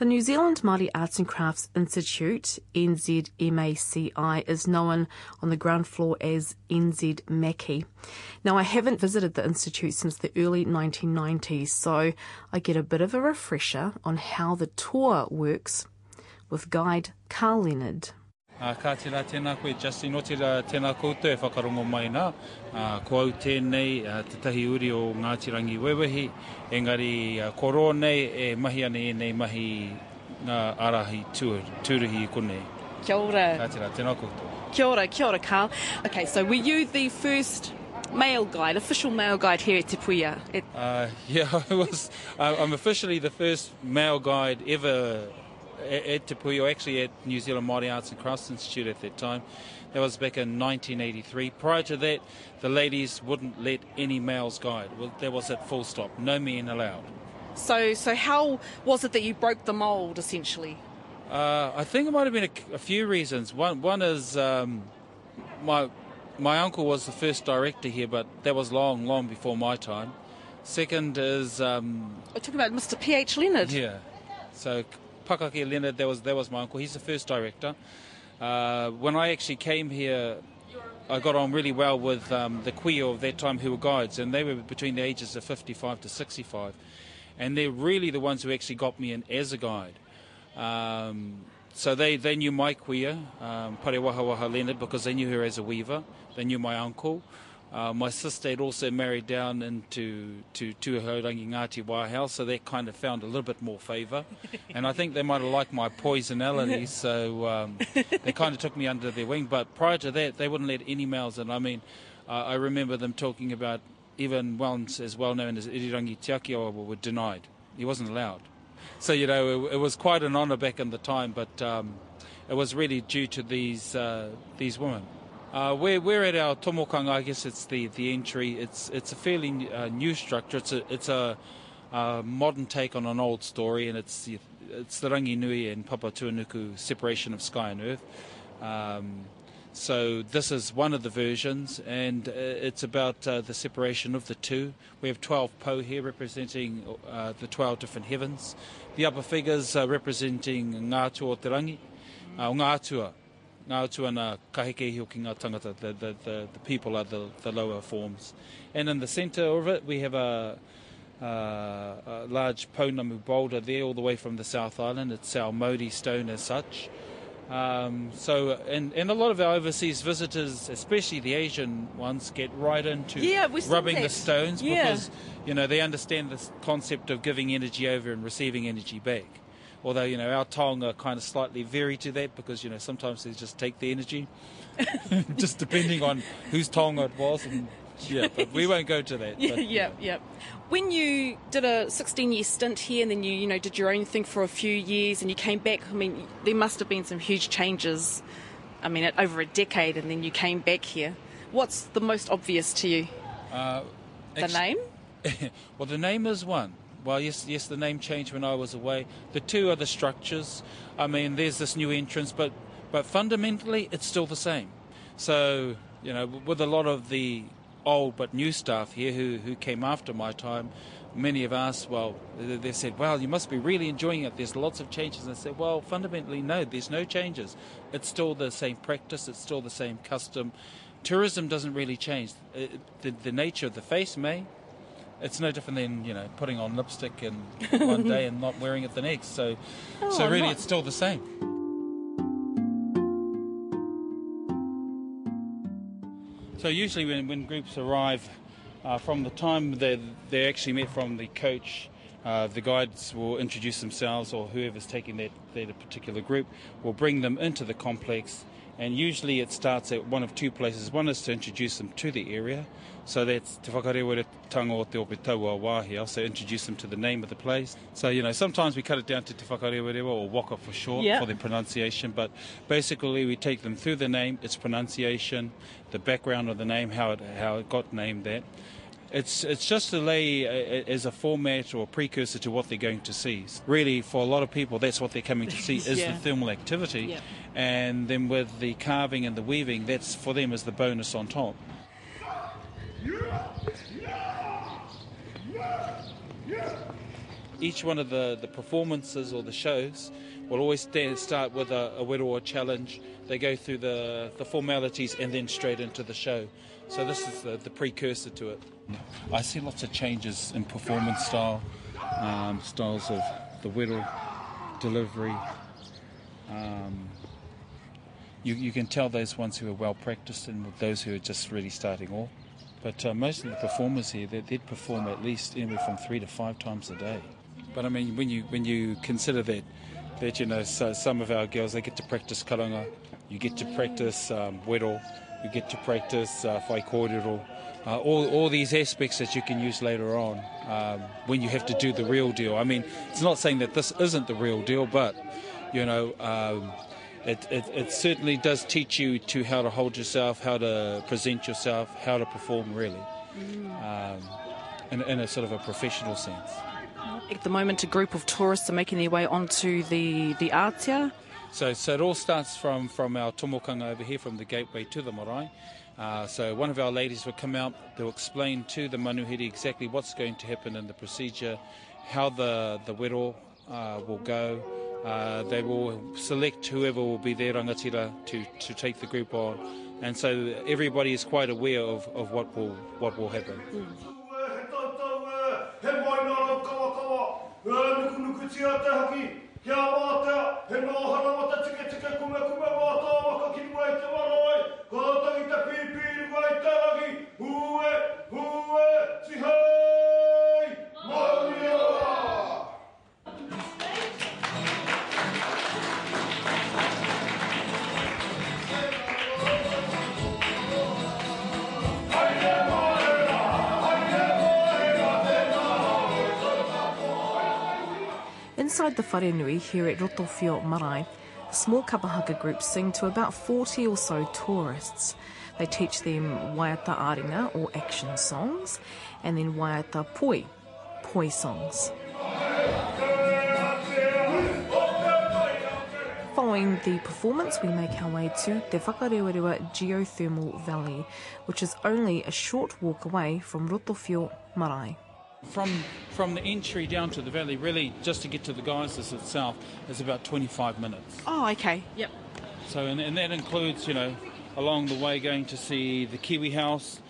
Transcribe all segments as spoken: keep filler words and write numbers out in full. The New Zealand Māori Arts and Crafts Institute, N Z M A C I, is known on the ground floor as N Z M A C I. Now, I haven't visited the institute since the early nineteen nineties, so I get a bit of a refresher on how the tour works with guide Carl Leonard. Uh, ka tērā tēnā koe, Justin, no tērā tēnā koutou e whakarongo mai nā. Uh, ko au tēnei, uh, te tahi uri o Ngāti Rangi Wewehi, engari uh, ko rō nei e mahi ane e nei mahi uh, arahi tūr, tūrihi I konei. Kia ora. Ka tērā tēnā koutou. Kia ora, kia ora, Carl. Okay, so were you the first male guide, official male guide here at Te Puia? It... Uh, yeah, I was, uh, I'm officially the first male guide ever at Te Puia, actually at New Zealand Māori Arts and Crafts Institute at that time. That was back in nineteen eighty-three. Prior to that, the ladies wouldn't let any males guide. Well, that was at full stop. No men allowed. So, so how was it that you broke the mould, essentially? Uh, I think it might have been a, a few reasons. One, one is um, my my uncle was the first director here, but that was long, long before my time. Second is um, we're talking about Mister P H Leonard. Yeah. So. Pakake Leonard, that was, that was my uncle. He's the first director. Uh, when I actually came here, I got on really well with um, the kuia of that time who were guides, and they were between the ages of fifty-five to sixty-five. And they're really the ones who actually got me in as a guide. Um, so they, they knew my kuia, um, Pare Wahawaha Leonard, because they knew her as a weaver. They knew my uncle. Uh, my sister had also married down into to Tuhourangi Ngati Wahiao, so they kind of found a little bit more favour. And I think they might have liked my poisonality, so um, they kind of took me under their wing. But prior to that, they wouldn't let any males in. I mean, uh, I remember them talking about even ones as well known as Irirangi Te Aki Awa were denied. He wasn't allowed. So, you know, it, it was quite an honour back in the time, but um, it was really due to these uh, these women. Uh, we're, we're at our tomokanga, I guess it's the, the entry. It's it's a fairly uh, new structure. It's a it's a uh, modern take on an old story, and it's the, it's the Ranginui and Papa Tuanuku separation of sky and earth. Um, so this is one of the versions, and it's about uh, the separation of the two. We have twelve po here representing uh, the twelve different heavens. The upper figures are representing Ngātua Oterangi, uh, Ngātua. The, the, the, the people are the, the lower forms. And in the centre of it, we have a, a, a large Pounamu boulder there, all the way from the South Island. It's our Māori stone as such. Um, so, and, and a lot of our overseas visitors, especially the Asian ones, get right into yeah, rubbing the stones yeah. because, you know, they understand this concept of giving energy over and receiving energy back. Although, you know, our taonga kind of slightly vary to that because, you know, sometimes they just take the energy, just depending on whose taonga it was. And, yeah, but we won't go to that. Yeah, but, yeah, yeah, yeah. When you did a sixteen-year stint here and then you, you know, did your own thing for a few years and you came back, I mean, there must have been some huge changes, I mean, over a decade, and then you came back here. What's the most obvious to you? Uh, the name? Well, the name is one. Well, yes, yes, the name changed when I was away. The two are the structures. I mean, there's this new entrance, but, but fundamentally, it's still the same. So, you know, with a lot of the old but new staff here who, who came after my time, many have asked, well, they've said, well, you must be really enjoying it. There's lots of changes. And I said, well, fundamentally, no, there's no changes. It's still the same practice. It's still the same custom. Tourism doesn't really change. The, the nature of the face may. It's no different than, you know, putting on lipstick and one day and not wearing it the next. So, oh, so really, not. It's still the same. So usually when, when groups arrive, uh, from the time they they're actually met from the coach, uh, the guides will introduce themselves, or whoever's taking that, that particular group will bring them into the complex. And usually it starts at one of two places. One is to introduce them to the area. So that's Te Whakarewarewatanga o Te Ope Tāua a Wahiao. So introduce them to the name of the place. So, you know, sometimes we cut it down to Te Whakarewarewa, or Waka for short, yep. for the pronunciation. But basically we take them through the name, its pronunciation, the background of the name, how it, how it got named that. It's it's just to lay uh, as a format or a precursor to what they're going to see. Really, for a lot of people, that's what they're coming to see is yeah. the thermal activity. Yeah. And then with the carving and the weaving, that's for them is the bonus on top. each one of the, the performances or the shows will always stand, start with a, a Whereroa challenge. They go through the, the formalities and then straight into the show. So this is the, the precursor to it. I see lots of changes in performance style, um, styles of the Whereroa delivery. Um, you, you can tell those ones who are well practiced and those who are just really starting off. But uh, most of the performers here, they, they'd perform at least anywhere from three to five times a day. But I mean, when you when you consider that, that you know, so some of our girls, they get to practice karanga, you get to practice um, wero, you get to practice uh, whai kōrero, uh, all, all these aspects that you can use later on um, when you have to do the real deal. I mean, it's not saying that this isn't the real deal, but, you know... Um, It, it, it certainly does teach you to how to hold yourself, how to present yourself, how to perform really, um, in, in a sort of a professional sense. At the moment, a group of tourists are making their way onto the, the Aotea. So, so it all starts from, from our tomokanga over here, from the gateway to the marae. Uh, so one of our ladies will come out, they'll explain to the manuhiri exactly what's going to happen in the procedure, how the, the wero uh, will go. Uh, they will select whoever will be their rangatira to, to take the group on, and so everybody is quite aware of, of what will what will happen. Inside the Wharenui here at Rotorua Marae, small kapahaka groups sing to about forty or so tourists. They teach them waiata aringa or action songs, and then waiata poi, poi songs. Following the performance, we make our way to Te Whakarewarewa Geothermal Valley, which is only a short walk away from Rotorua Marae. From from the entry down to the valley, really, just to get to the geysers itself, is about twenty-five minutes. Oh, okay, yep. So, and, and that includes, you know, along the way going to see the Kiwi House,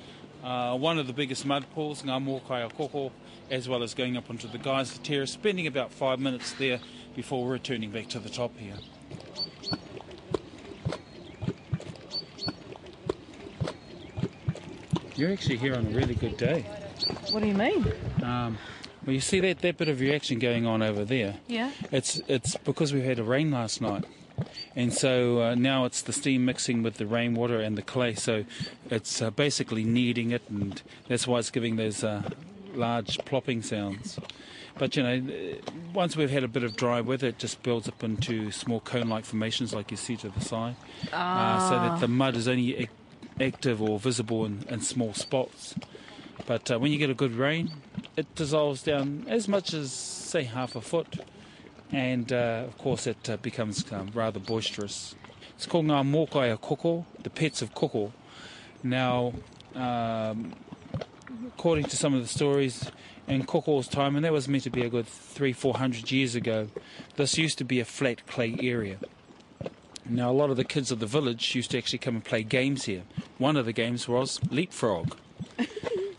uh, one of the biggest mud pools, Ngā Mōkai a Koko, as well as going up onto the geyser terrace, spending about five minutes there before returning back to the top here. You're actually here on a really good day. What do you mean? Um, well, you see that, that bit of reaction going on over there? Yeah. It's it's because we had a rain last night. And so uh, now it's the steam mixing with the rainwater and the clay. So it's uh, basically kneading it, and that's why it's giving those uh, large plopping sounds. But, you know, once we've had a bit of dry weather, it just builds up into small cone-like formations like you see to the side. Ah. Uh, so that the mud is only ac active or visible in, in small spots. But uh, when you get a good rain, it dissolves down as much as, say, half a foot. And, uh, of course, it uh, becomes um, rather boisterous. It's called Ngā Mōkai a Koko, the pets of Koko. Now, um, according to some of the stories, in Koko's time, and that was meant to be a good three, four hundred years ago, this used to be a flat clay area. Now, a lot of the kids of the village used to actually come and play games here. One of the games was leapfrog.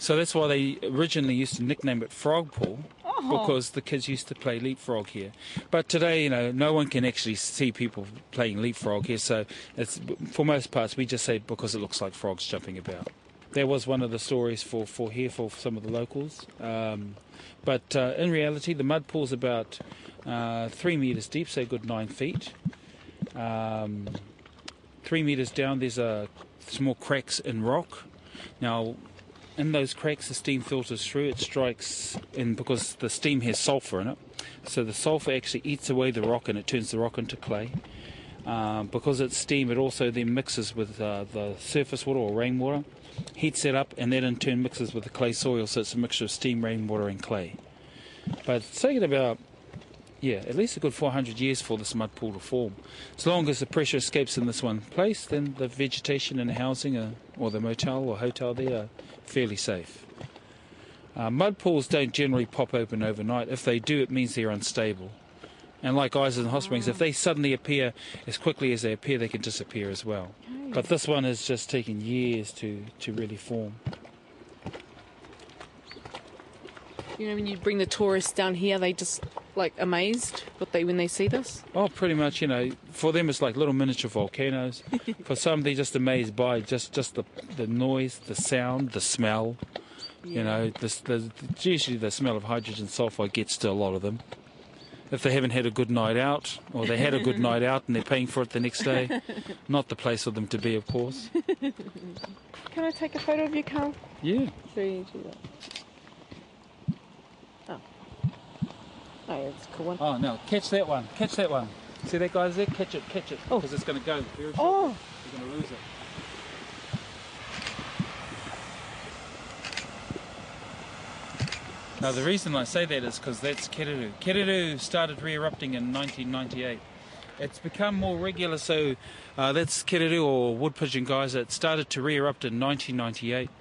So that's why they originally used to nickname it Frog Pool, oh. Because the kids used to play leapfrog here. But today, you know, no one can actually see people playing leapfrog here, so it's, for most parts we just say because it looks like frogs jumping about. That was one of the stories for, for here for some of the locals. Um, but uh, in reality, the mud pool's about uh, three metres deep, so a good nine feet. Um, three metres down, there's uh, small cracks in rock. Now, in those cracks, the steam filters through, it strikes in because the steam has sulphur in it. So the sulphur actually eats away the rock and it turns the rock into clay. Um, because it's steam, it also then mixes with uh, the surface water or rainwater, heats it up, and that in turn mixes with the clay soil. So it's a mixture of steam, rainwater, and clay. But it's taken about, yeah, at least a good four hundred years for this mud pool to form. As long as the pressure escapes in this one place, then the vegetation and the housing are, or the motel or hotel there are fairly safe. Uh, mud pools don't generally pop open overnight. If they do, it means they're unstable. And like ices and hot springs, if they suddenly appear as quickly as they appear, they can disappear as well. But this one has just taken years to, to really form. You know, when you bring the tourists down here, they just, like, amazed what they when they see this? Oh, pretty much, you know. For them, it's like little miniature volcanoes. For some, they're just amazed by just, just the, the noise, the sound, the smell. Yeah. You know, this, the, usually the smell of hydrogen sulfide gets to a lot of them. If they haven't had a good night out, or they had a good night out and they're paying for it the next day, not the place for them to be, of course. Can I take a photo of you, Carl? Yeah. Sure, you do that. Oh. Oh, that's a cool one. Oh, no, catch that one, catch that one. See that guy's there? Catch it, catch it, because oh. It's going to go very short. Oh. You're going to lose it. Now, the reason I say that is because that's kereru. Kereru started re-erupting in nineteen ninety-eight. It's become more regular, so uh, that's kereru, or wood pigeon geyser. It started to re-erupt in nineteen ninety-eight,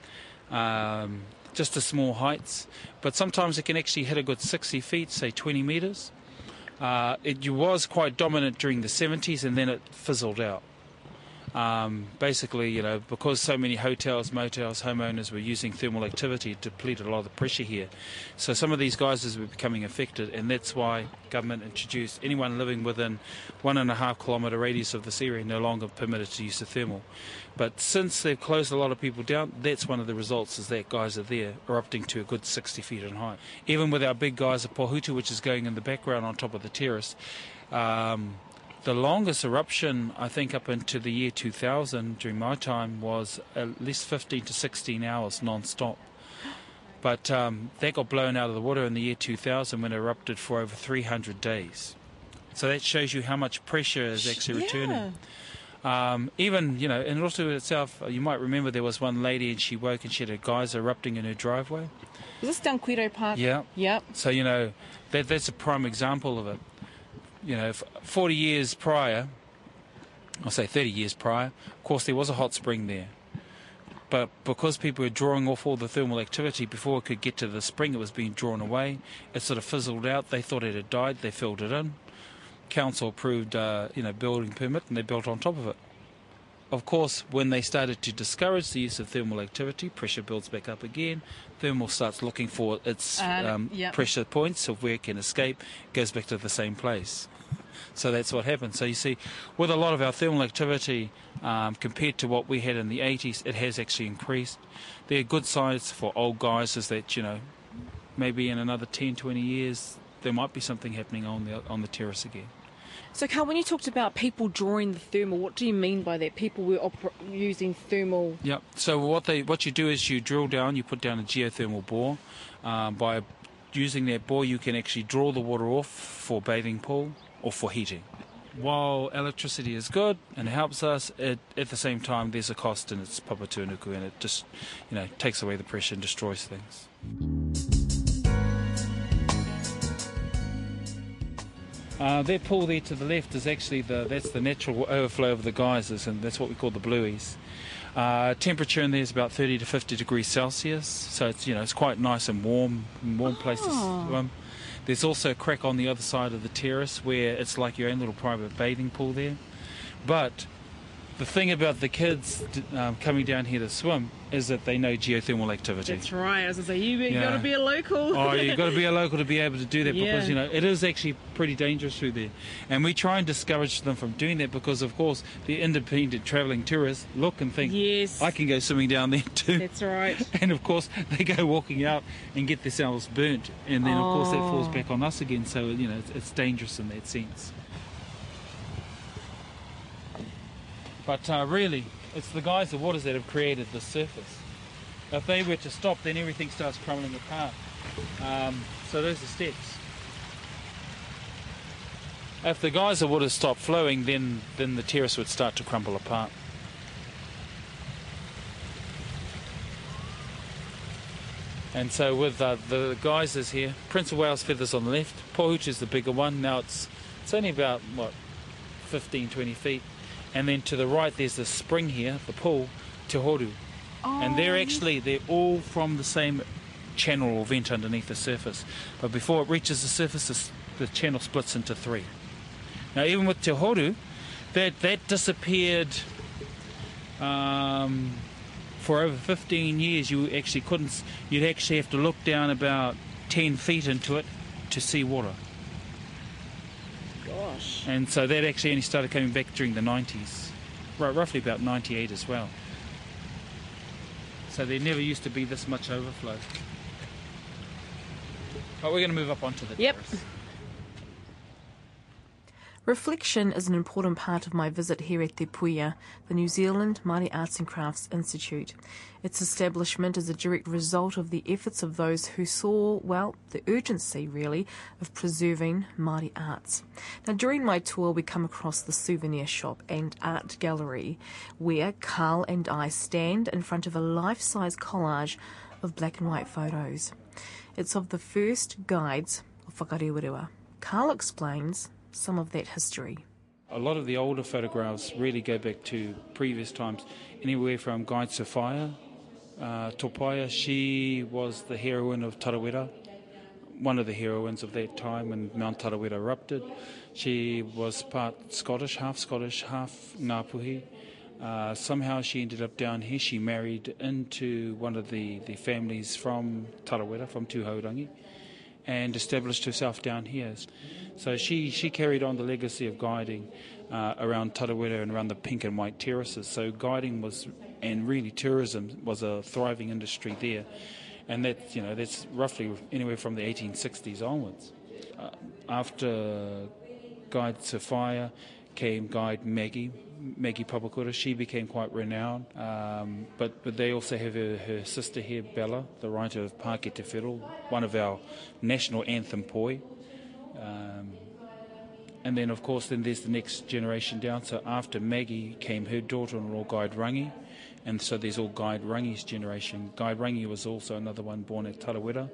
um, just to small heights. But sometimes it can actually hit a good sixty feet, say twenty metres. Uh, it was quite dominant during the seventies, and then it fizzled out. Um, basically, you know, because so many hotels, motels, homeowners were using thermal activity, it depleted a lot of the pressure here. So some of these geysers were becoming affected, and that's why government introduced anyone living within one and a half kilometre radius of this area no longer permitted to use the thermal. But since they've closed a lot of people down, that's one of the results, is that geyser there erupting to a good sixty feet in height. Even with our big geyser Pohutu, which is going in the background on top of the terrace, um, the longest eruption, I think, up into the year two thousand, during my time, was at least fifteen to sixteen hours non-stop. But um, that got blown out of the water in the year two thousand when it erupted for over three hundred days. So that shows you how much pressure is actually returning. Yeah. Um, even, you know, in Rotorua itself, you might remember there was one lady and she woke and she had a geyser erupting in her driveway. Is this down Kuirau Park? Yeah. Yep. So, you know, that, that's a prime example of it. You know, forty years prior, I'll say thirty years prior, of course there was a hot spring there. But because people were drawing off all the thermal activity before it could get to the spring, it was being drawn away. It sort of fizzled out. They thought it had died. They filled it in. Council approved, uh, you know, building permit, and they built on top of it. Of course, when they started to discourage the use of thermal activity, pressure builds back up again. Thermal starts looking for its um, um, yep. pressure points of where it can escape, goes back to the same place. So that's what happened. So you see, with a lot of our thermal activity, um, compared to what we had in the eighties, it has actually increased. There are good signs for old geysers that, you know, maybe in another ten, twenty years, there might be something happening on the, on the terrace again. So, Carl, when you talked about people drawing the thermal, what do you mean by that? People were using thermal... Yep. So what they what you do is you drill down, you put down a geothermal bore. Um, by using that bore, you can actually draw the water off for bathing pool or for heating. While electricity is good and helps us, it, at the same time, there's a cost, and it's Papa Tuanuku, and it just, you know, takes away the pressure and destroys things. Uh, that pool there to the left is actually the that's the natural overflow of the geysers, and that's what we call the blueies. Uh, temperature in there is about thirty to fifty degrees Celsius, so it's you know it's quite nice and warm, warm oh. places. Um, there's also a crack on the other side of the terrace where it's like your own little private bathing pool there. But the thing about the kids um, coming down here to swim is that they know geothermal activity. That's right. I was going to say, you, you've yeah. got to be a local. Oh, you've got to be a local to be able to do that yeah. because, you know, it is actually pretty dangerous through there. And we try and discourage them from doing that because, of course, the independent travelling tourists look and think, yes, I can go swimming down there too. That's right. And, of course, they go walking out and get themselves burnt. And then, oh. of course, that falls back on us again. So, you know, it's, it's dangerous in that sense. But uh, really, it's the guys, the waters that have created the surface. If they were to stop, then everything starts crumbling apart. Um, so those are steps. If the geyser waters stopped flowing, then, then the terrace would start to crumble apart. And so with uh, the geysers here, Prince of Wales feathers on the left, Pohutu is the bigger one. Now it's, it's only about, what, fifteen, twenty feet. And then to the right, there's the spring here, the pool, Te Horu. Oh, and they're actually, they're all from the same channel or vent underneath the surface. But before it reaches the surface, the channel splits into three. Now, even with Te Horu, that, that disappeared um, for over fifteen years. You actually couldn't, you'd actually have to look down about ten feet into it to see water. Gosh. And so that actually only started coming back during the nineties, right, roughly about ninety-eight as well. So there never used to be this much overflow. But we're going to move up onto the yep. terrace. Reflection is an important part of my visit here at Te Puia, the New Zealand Māori Arts and Crafts Institute. Its establishment is a direct result of the efforts of those who saw, well, the urgency, really, of preserving Māori arts. Now, during my tour, we come across the souvenir shop and art gallery, where Carl and I stand in front of a life-size collage of black and white photos. It's of the first guides of Whakarewarewa. Carl explains some of that history. A lot of the older photographs really go back to previous times, anywhere from Guide Sophia uh, Topaia. She was the heroine of Tarawera, one of the heroines of that time when Mount Tarawera erupted. She was part Scottish, half Scottish, half Ngāpuhi. Uh, somehow she ended up down here. She married into one of the, the families from Tarawera, from Tuhourangi, and established herself down here. So she, she carried on the legacy of guiding uh, around Tarawera and around the pink and white terraces. So guiding was, and really tourism, was a thriving industry there. And that, you know, that's roughly anywhere from the eighteen sixties onwards. Uh, after Guide Sophia came Guide Maggie, Maggie Papakura. She became quite renowned. Um, but, but they also have her, her sister here, Bella, the writer of Pākehete Wheru, one of our national anthem poi. Um, and then, of course, then there's the next generation down. So after Maggie came her daughter-in-law, Guide Rangi, and so there's all Guide Rangi's generation. Guide Rangi was also another one born at Tarawera.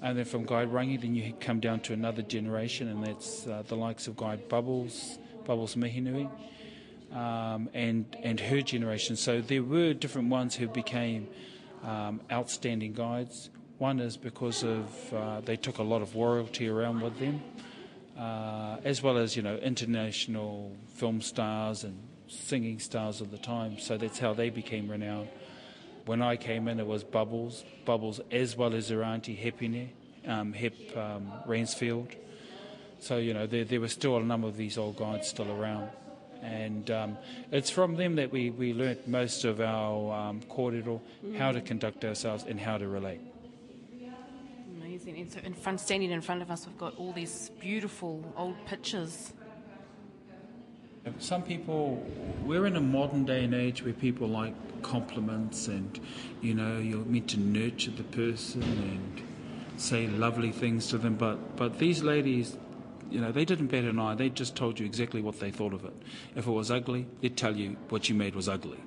And then from Guide Rangi, then you come down to another generation, and that's uh, the likes of Guide Bubbles, Bubbles Mihinui, um, and, and her generation. So there were different ones who became um, outstanding guides. One is because of uh, they took a lot of royalty around with them, uh, as well as, you know, international film stars and singing stars of the time. So that's how they became renowned. When I came in, it was Bubbles, Bubbles as well as her auntie Hepine, um, Hep um, Rainsfield. So, you know, there, there were still a number of these old guides still around. And um, it's from them that we, we learnt most of our um, kōrero, how to conduct ourselves and how to relate. And so in front, standing in front of us, we've got all these beautiful old pictures. Some people, we're in a modern day and age where people like compliments and, you know, you're meant to nurture the person and say lovely things to them. But, but these ladies, you know, they didn't bat an eye. They just told you exactly what they thought of it. If it was ugly, they'd tell you what you made was ugly.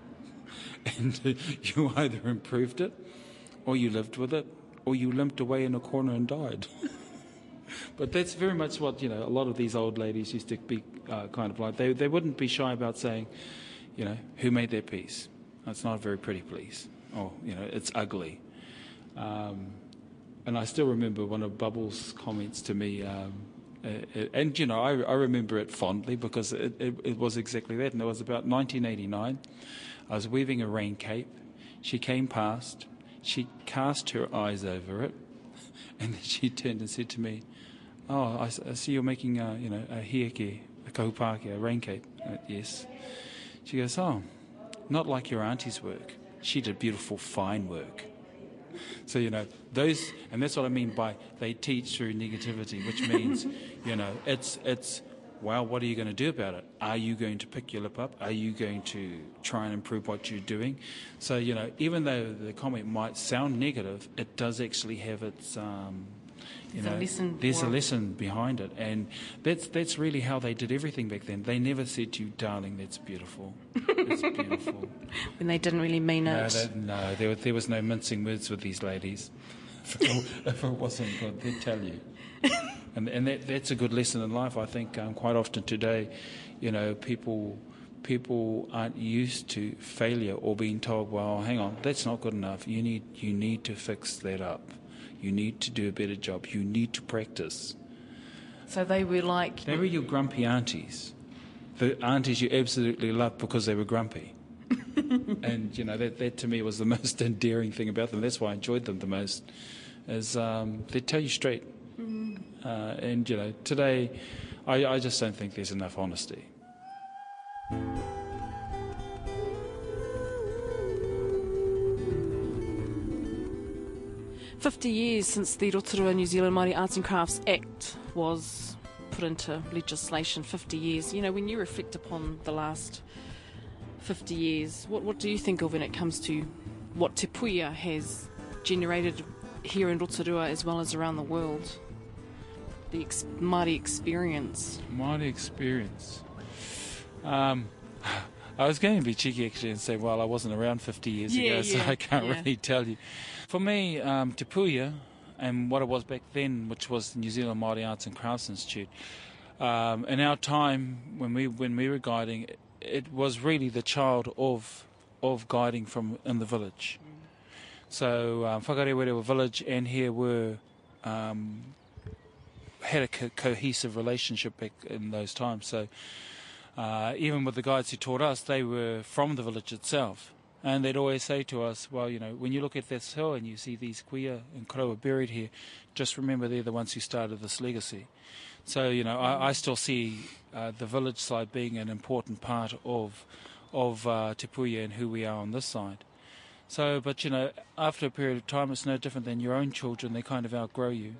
And you either improved it or you lived with it, or you limped away in a corner and died. But that's very much what, you know, a lot of these old ladies used to be uh, kind of like. They, they wouldn't be shy about saying, you know, who made that piece? Oh, it's not a very pretty piece. Oh, you know, it's ugly. Um, and I still remember one of Bubbles' comments to me. Um, uh, and, you know, I, I remember it fondly because it, it, it was exactly that. And it was about nineteen eighty-nine. I was weaving a rain cape. She came past. She cast her eyes over it, and then she turned and said to me, "Oh, I, I see you're making a, you know, a hieke, a kahupākē, a rain cape." Uh, yes. She goes, "Oh, not like your auntie's work. She did beautiful, fine work." So, you know, those, and that's what I mean by they teach through negativity, which means, you know, it's it's. Well, what are you going to do about it? Are you going to pick your lip up? Are you going to try and improve what you're doing? So, you know, even though the comment might sound negative, it does actually have its, um, you know, there's a lesson behind it. And that's that's really how they did everything back then. They never said to you, "Darling, that's beautiful. It's beautiful." When they didn't really mean it. No, they, no there, there was no mincing words with these ladies. If it wasn't good, they'd tell you. And, and that, that's a good lesson in life, I think. Um, quite often today, you know, people people aren't used to failure or being told, well, hang on, that's not good enough. You need, you need to fix that up. You need to do a better job. You need to practice. So they were like... They were your grumpy aunties. The aunties you absolutely loved because they were grumpy. And, you know, that, that to me was the most endearing thing about them. That's why I enjoyed them the most, is um, they tell you straight. Mm. Uh, and, you know, today I, I just don't think there's enough honesty. Fifty years since the Rotorua New Zealand Māori Arts and Crafts Act was put into legislation. Fifty years. You know, when you reflect upon the last fifty years, what what do you think of when it comes to what Te Puia has generated here in Rotorua as well as around the world? The ex- Māori experience. Māori experience. Um, I was going to be cheeky actually and say, well, I wasn't around fifty years yeah, ago, yeah, so I can't yeah. really tell you. For me, um, Te Puia, and what it was back then, which was the New Zealand Māori Arts and Crafts Institute, um, in our time when we when we were guiding, it, it was really the child of of guiding from in the village. Mm. So um, Whakarewarewa village and here were um, had a co- cohesive relationship back in those times. So uh, even with the guides who taught us, they were from the village itself. And they'd always say to us, well, you know, when you look at this hill and you see these kuia and karoa buried here, just remember they're the ones who started this legacy. So, you know, I, I still see uh, the village side being an important part of of uh, Te Puia and who we are on this side. So, but, you know, after a period of time, it's no different than your own children. They kind of outgrow you.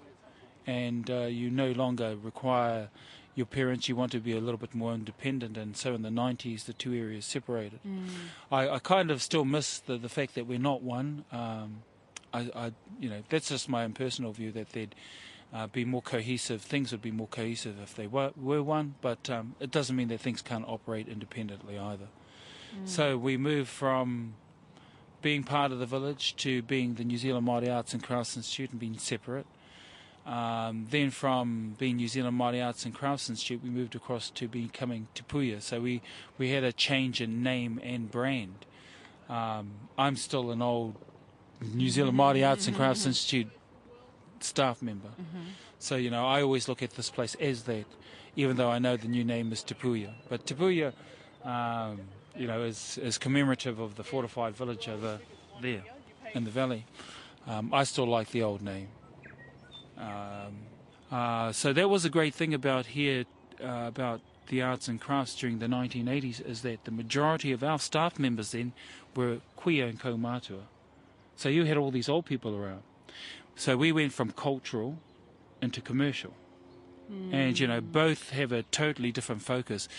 And uh, you no longer require your parents, you want to be a little bit more independent, and so in the nineties the two areas separated. Mm. I, I kind of still miss the, the fact that we're not one. Um, I, I, you know, that's just my own personal view, that they'd uh, be more cohesive, things would be more cohesive if they were, were one, but um, it doesn't mean that things can't operate independently either. Mm. So we moved from being part of the village to being the New Zealand Māori Arts and Crafts Institute and being separate. Um, then from being New Zealand Māori Arts and Crafts Institute, we moved across to becoming Te Puia. So we, we had a change in name and brand. Um, I'm still an old New Zealand Māori Arts and Crafts Institute staff member. Mm-hmm. So, you know, I always look at this place as that, even though I know the new name is Te Puia. But Te Puia, um, you know, is, is commemorative of the fortified village over there in the valley. Um, I still like the old name. Um, uh, so that was a great thing about here, uh, about the arts and crafts during the nineteen eighties, is that the majority of our staff members then were kuia and kaumātua. So you had all these old people around. So we went from cultural into commercial. Mm. And, you know, both have a totally different focus.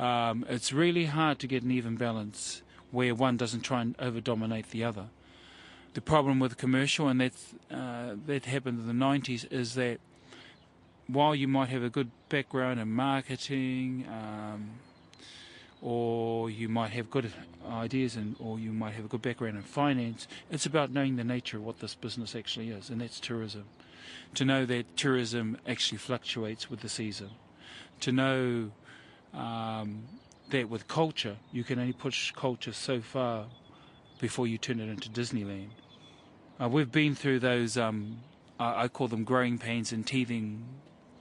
Um, it's really hard to get an even balance where one doesn't try and over-dominate the other. The problem with commercial, and that's, uh, that happened in the nineties, is that while you might have a good background in marketing, um, or you might have good ideas, and or you might have a good background in finance, it's about knowing the nature of what this business actually is, and that's tourism. To know that tourism actually fluctuates with the season. To know um, that with culture, you can only push culture so far before you turn it into Disneyland. Uh, we've been through those, um, I, I call them growing pains and teething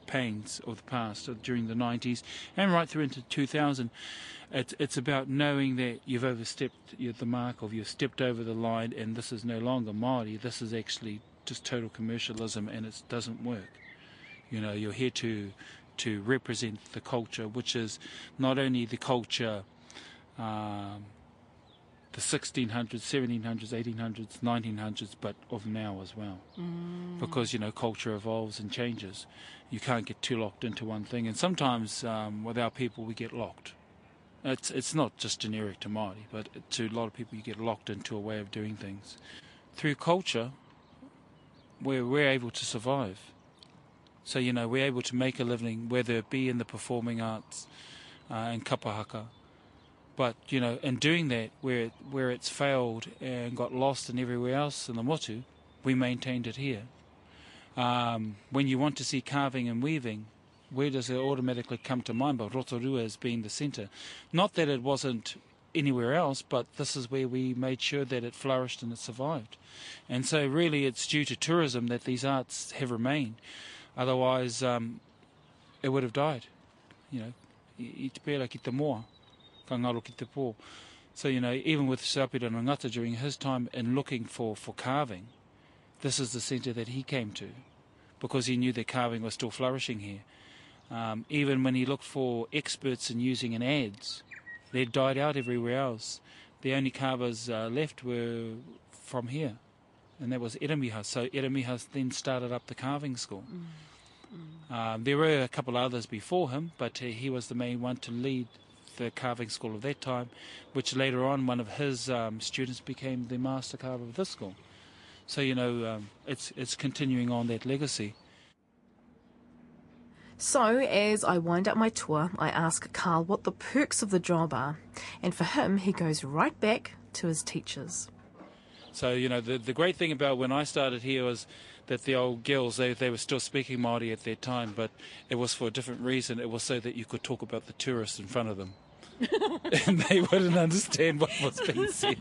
pains of the past, uh, during the nineties and right through into two thousand. It, it's about knowing that you've overstepped the mark, or you've stepped over the line, and this is no longer Māori, this is actually just total commercialism, and it doesn't work. You know, you're here to, to represent the culture, which is not only the culture... Um, the sixteen hundreds, seventeen hundreds, eighteen hundreds, nineteen hundreds, but of now as well. Mm. Because, you know, culture evolves and changes. You can't get too locked into one thing. And sometimes um, with our people, we get locked. It's it's not just generic to Māori, but to a lot of people, you get locked into a way of doing things. Through culture, we're, we're able to survive. So, you know, we're able to make a living, whether it be in the performing arts uh, and kapahaka. But, you know, in doing that, where it, where it's failed and got lost and everywhere else in the motu, we maintained it here. Um, when you want to see carving and weaving, where does it automatically come to mind? But Rotorua as being the centre. Not that it wasn't anywhere else, but this is where we made sure that it flourished and it survived. And so really it's due to tourism that these arts have remained. Otherwise, um, it would have died. You know, i te pēra ki te moa, ka ngaro ki te pō. So, you know, even with Āpirana Ngata during his time in looking for, for carving, this is the centre that he came to because he knew that carving was still flourishing here. Um, even when he looked for experts in using in ads, they'd died out everywhere else. The only carvers uh, left were from here, and that was Eramiha. So Eramiha then started up the carving school. Mm. Mm. Um, there were a couple others before him, but uh, he was the main one to lead the carving school of that time, which later on one of his um, students became the master carver of this school. So, you know, um, it's, it's continuing on that legacy. So, as I wind up my tour, I ask Carl what the perks of the job are, and for him, he goes right back to his teachers. So, you know, the, the great thing about when I started here was that the old girls, they, they were still speaking Māori at their time, but it was for a different reason. It was so that you could talk about the tourists in front of them. And they wouldn't understand what was being said.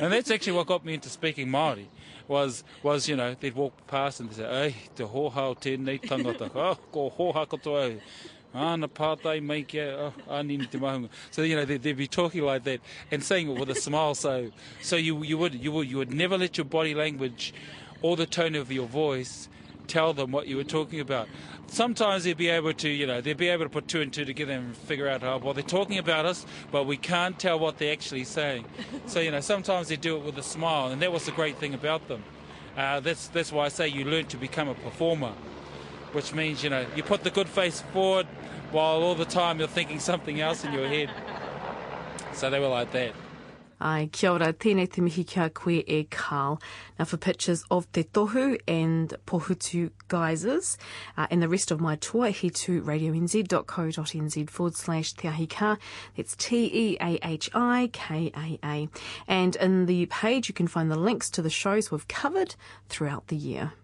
And that's actually what got me into speaking Māori, was, was you know, they'd walk past and they'd say, "Ei, te hohau tēnei tangata, oh, ko hoha katoa au, ana pātai mai kia, oh, anini te mahunga." So, you know, they'd, they'd be talking like that and saying it with a smile. So, so you, you, would, you, would, you would never let your body language or the tone of your voice tell them what you were talking about. Sometimes they'd be able to, you know, they'd be able to put two and two together and figure out, oh, well, they're talking about us, but we can't tell what they're actually saying. So, you know, sometimes they do it with a smile, and that was the great thing about them. Uh, that's that's why I say you learn to become a performer, which means, you know, you put the good face forward while all the time you're thinking something else in your head. So they were like that. Ai, kia ora, tēnei te mihi kia koe e Carl. Now for pictures of Te Tohu and Pohutu geysers uh, and the rest of my tour, head to radio n z dot co dot n z forward slash teahika. That's T E A H I K A A. And in the page you can find the links to the shows we've covered throughout the year.